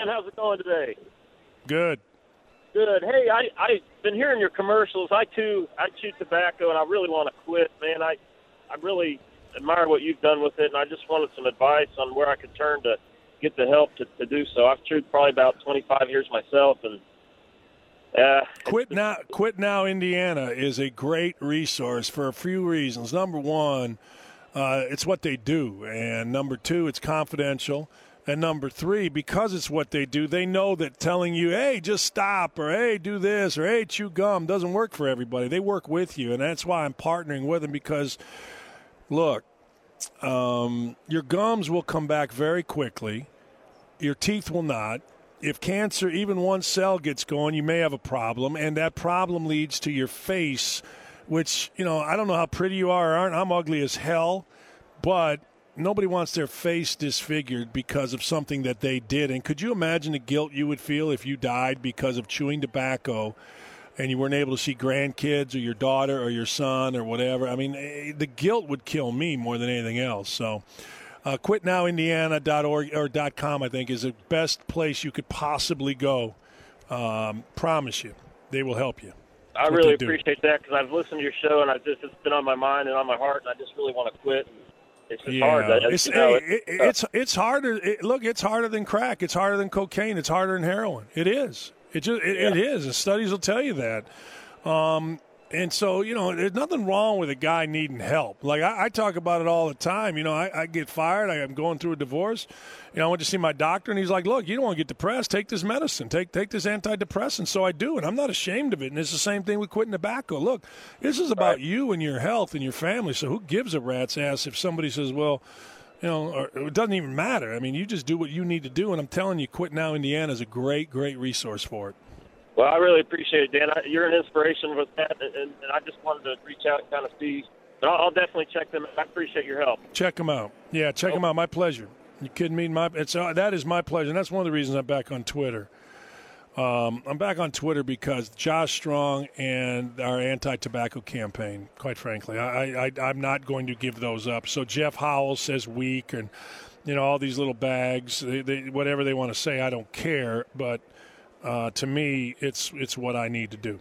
Dan. How's it going today? Good. Good. Hey, I've been hearing your commercials. I chew tobacco, and I really want to quit, man. I really admire what you've done with it, and I just wanted some advice on where I could turn to get the help to do so. I've chewed probably about 25 years myself, and Quit Now Indiana is a great resource for a few reasons. Number one, it's what they do, and number two, it's confidential, and number three, because it's what they do, they know that telling you, hey, just stop, or hey, do this, or hey, chew gum, doesn't work for everybody. They work with you, and that's why I'm partnering with them, because, look, your gums will come back very quickly. Your teeth will not. If cancer, even one cell gets going, you may have a problem, and that problem leads to your face, which, you know, I don't know how pretty you are or aren't. I'm ugly as hell, but nobody wants their face disfigured because of something that they did. And could you imagine the guilt you would feel if you died because of chewing tobacco and you weren't able to see grandkids or your daughter or your son or whatever? I mean, the guilt would kill me more than anything else, so... quitnowindiana.org or .com, I think, is the best place you could possibly go. Promise you, they will help you. I really appreciate that, because I've listened to your show, and it's been on my mind and on my heart, and I just really want to quit. It's just hard. It's harder. Look, it's harder than crack. It's harder than cocaine. It's harder than heroin. It is. It is. The studies will tell you that. And so, you know, there's nothing wrong with a guy needing help. Like, I talk about it all the time. You know, I get fired. I'm going through a divorce. You know, I went to see my doctor, and he's like, look, you don't want to get depressed. Take this medicine. Take this antidepressant. So I do, and I'm not ashamed of it. And it's the same thing with quitting tobacco. Look, this is about you and your health and your family. So who gives a rat's ass if somebody says, well, you know, or it doesn't even matter. I mean, you just do what you need to do. And I'm telling you, Quit Now Indiana is a great, great resource for it. Well, I really appreciate it, Dan. You're an inspiration with that, and I just wanted to reach out and kind of see. But I'll definitely check them out. I appreciate your help. Check them out. Yeah, check them out. My pleasure. You kidding me? That is my pleasure, and that's one of the reasons I'm back on Twitter. I'm back on Twitter because JoshStrong and our anti-tobacco campaign, quite frankly. I'm not going to give those up. So Jeff Howell says weak, and, you know, all these little bags, whatever they want to say, I don't care, but – to me, it's what I need to do.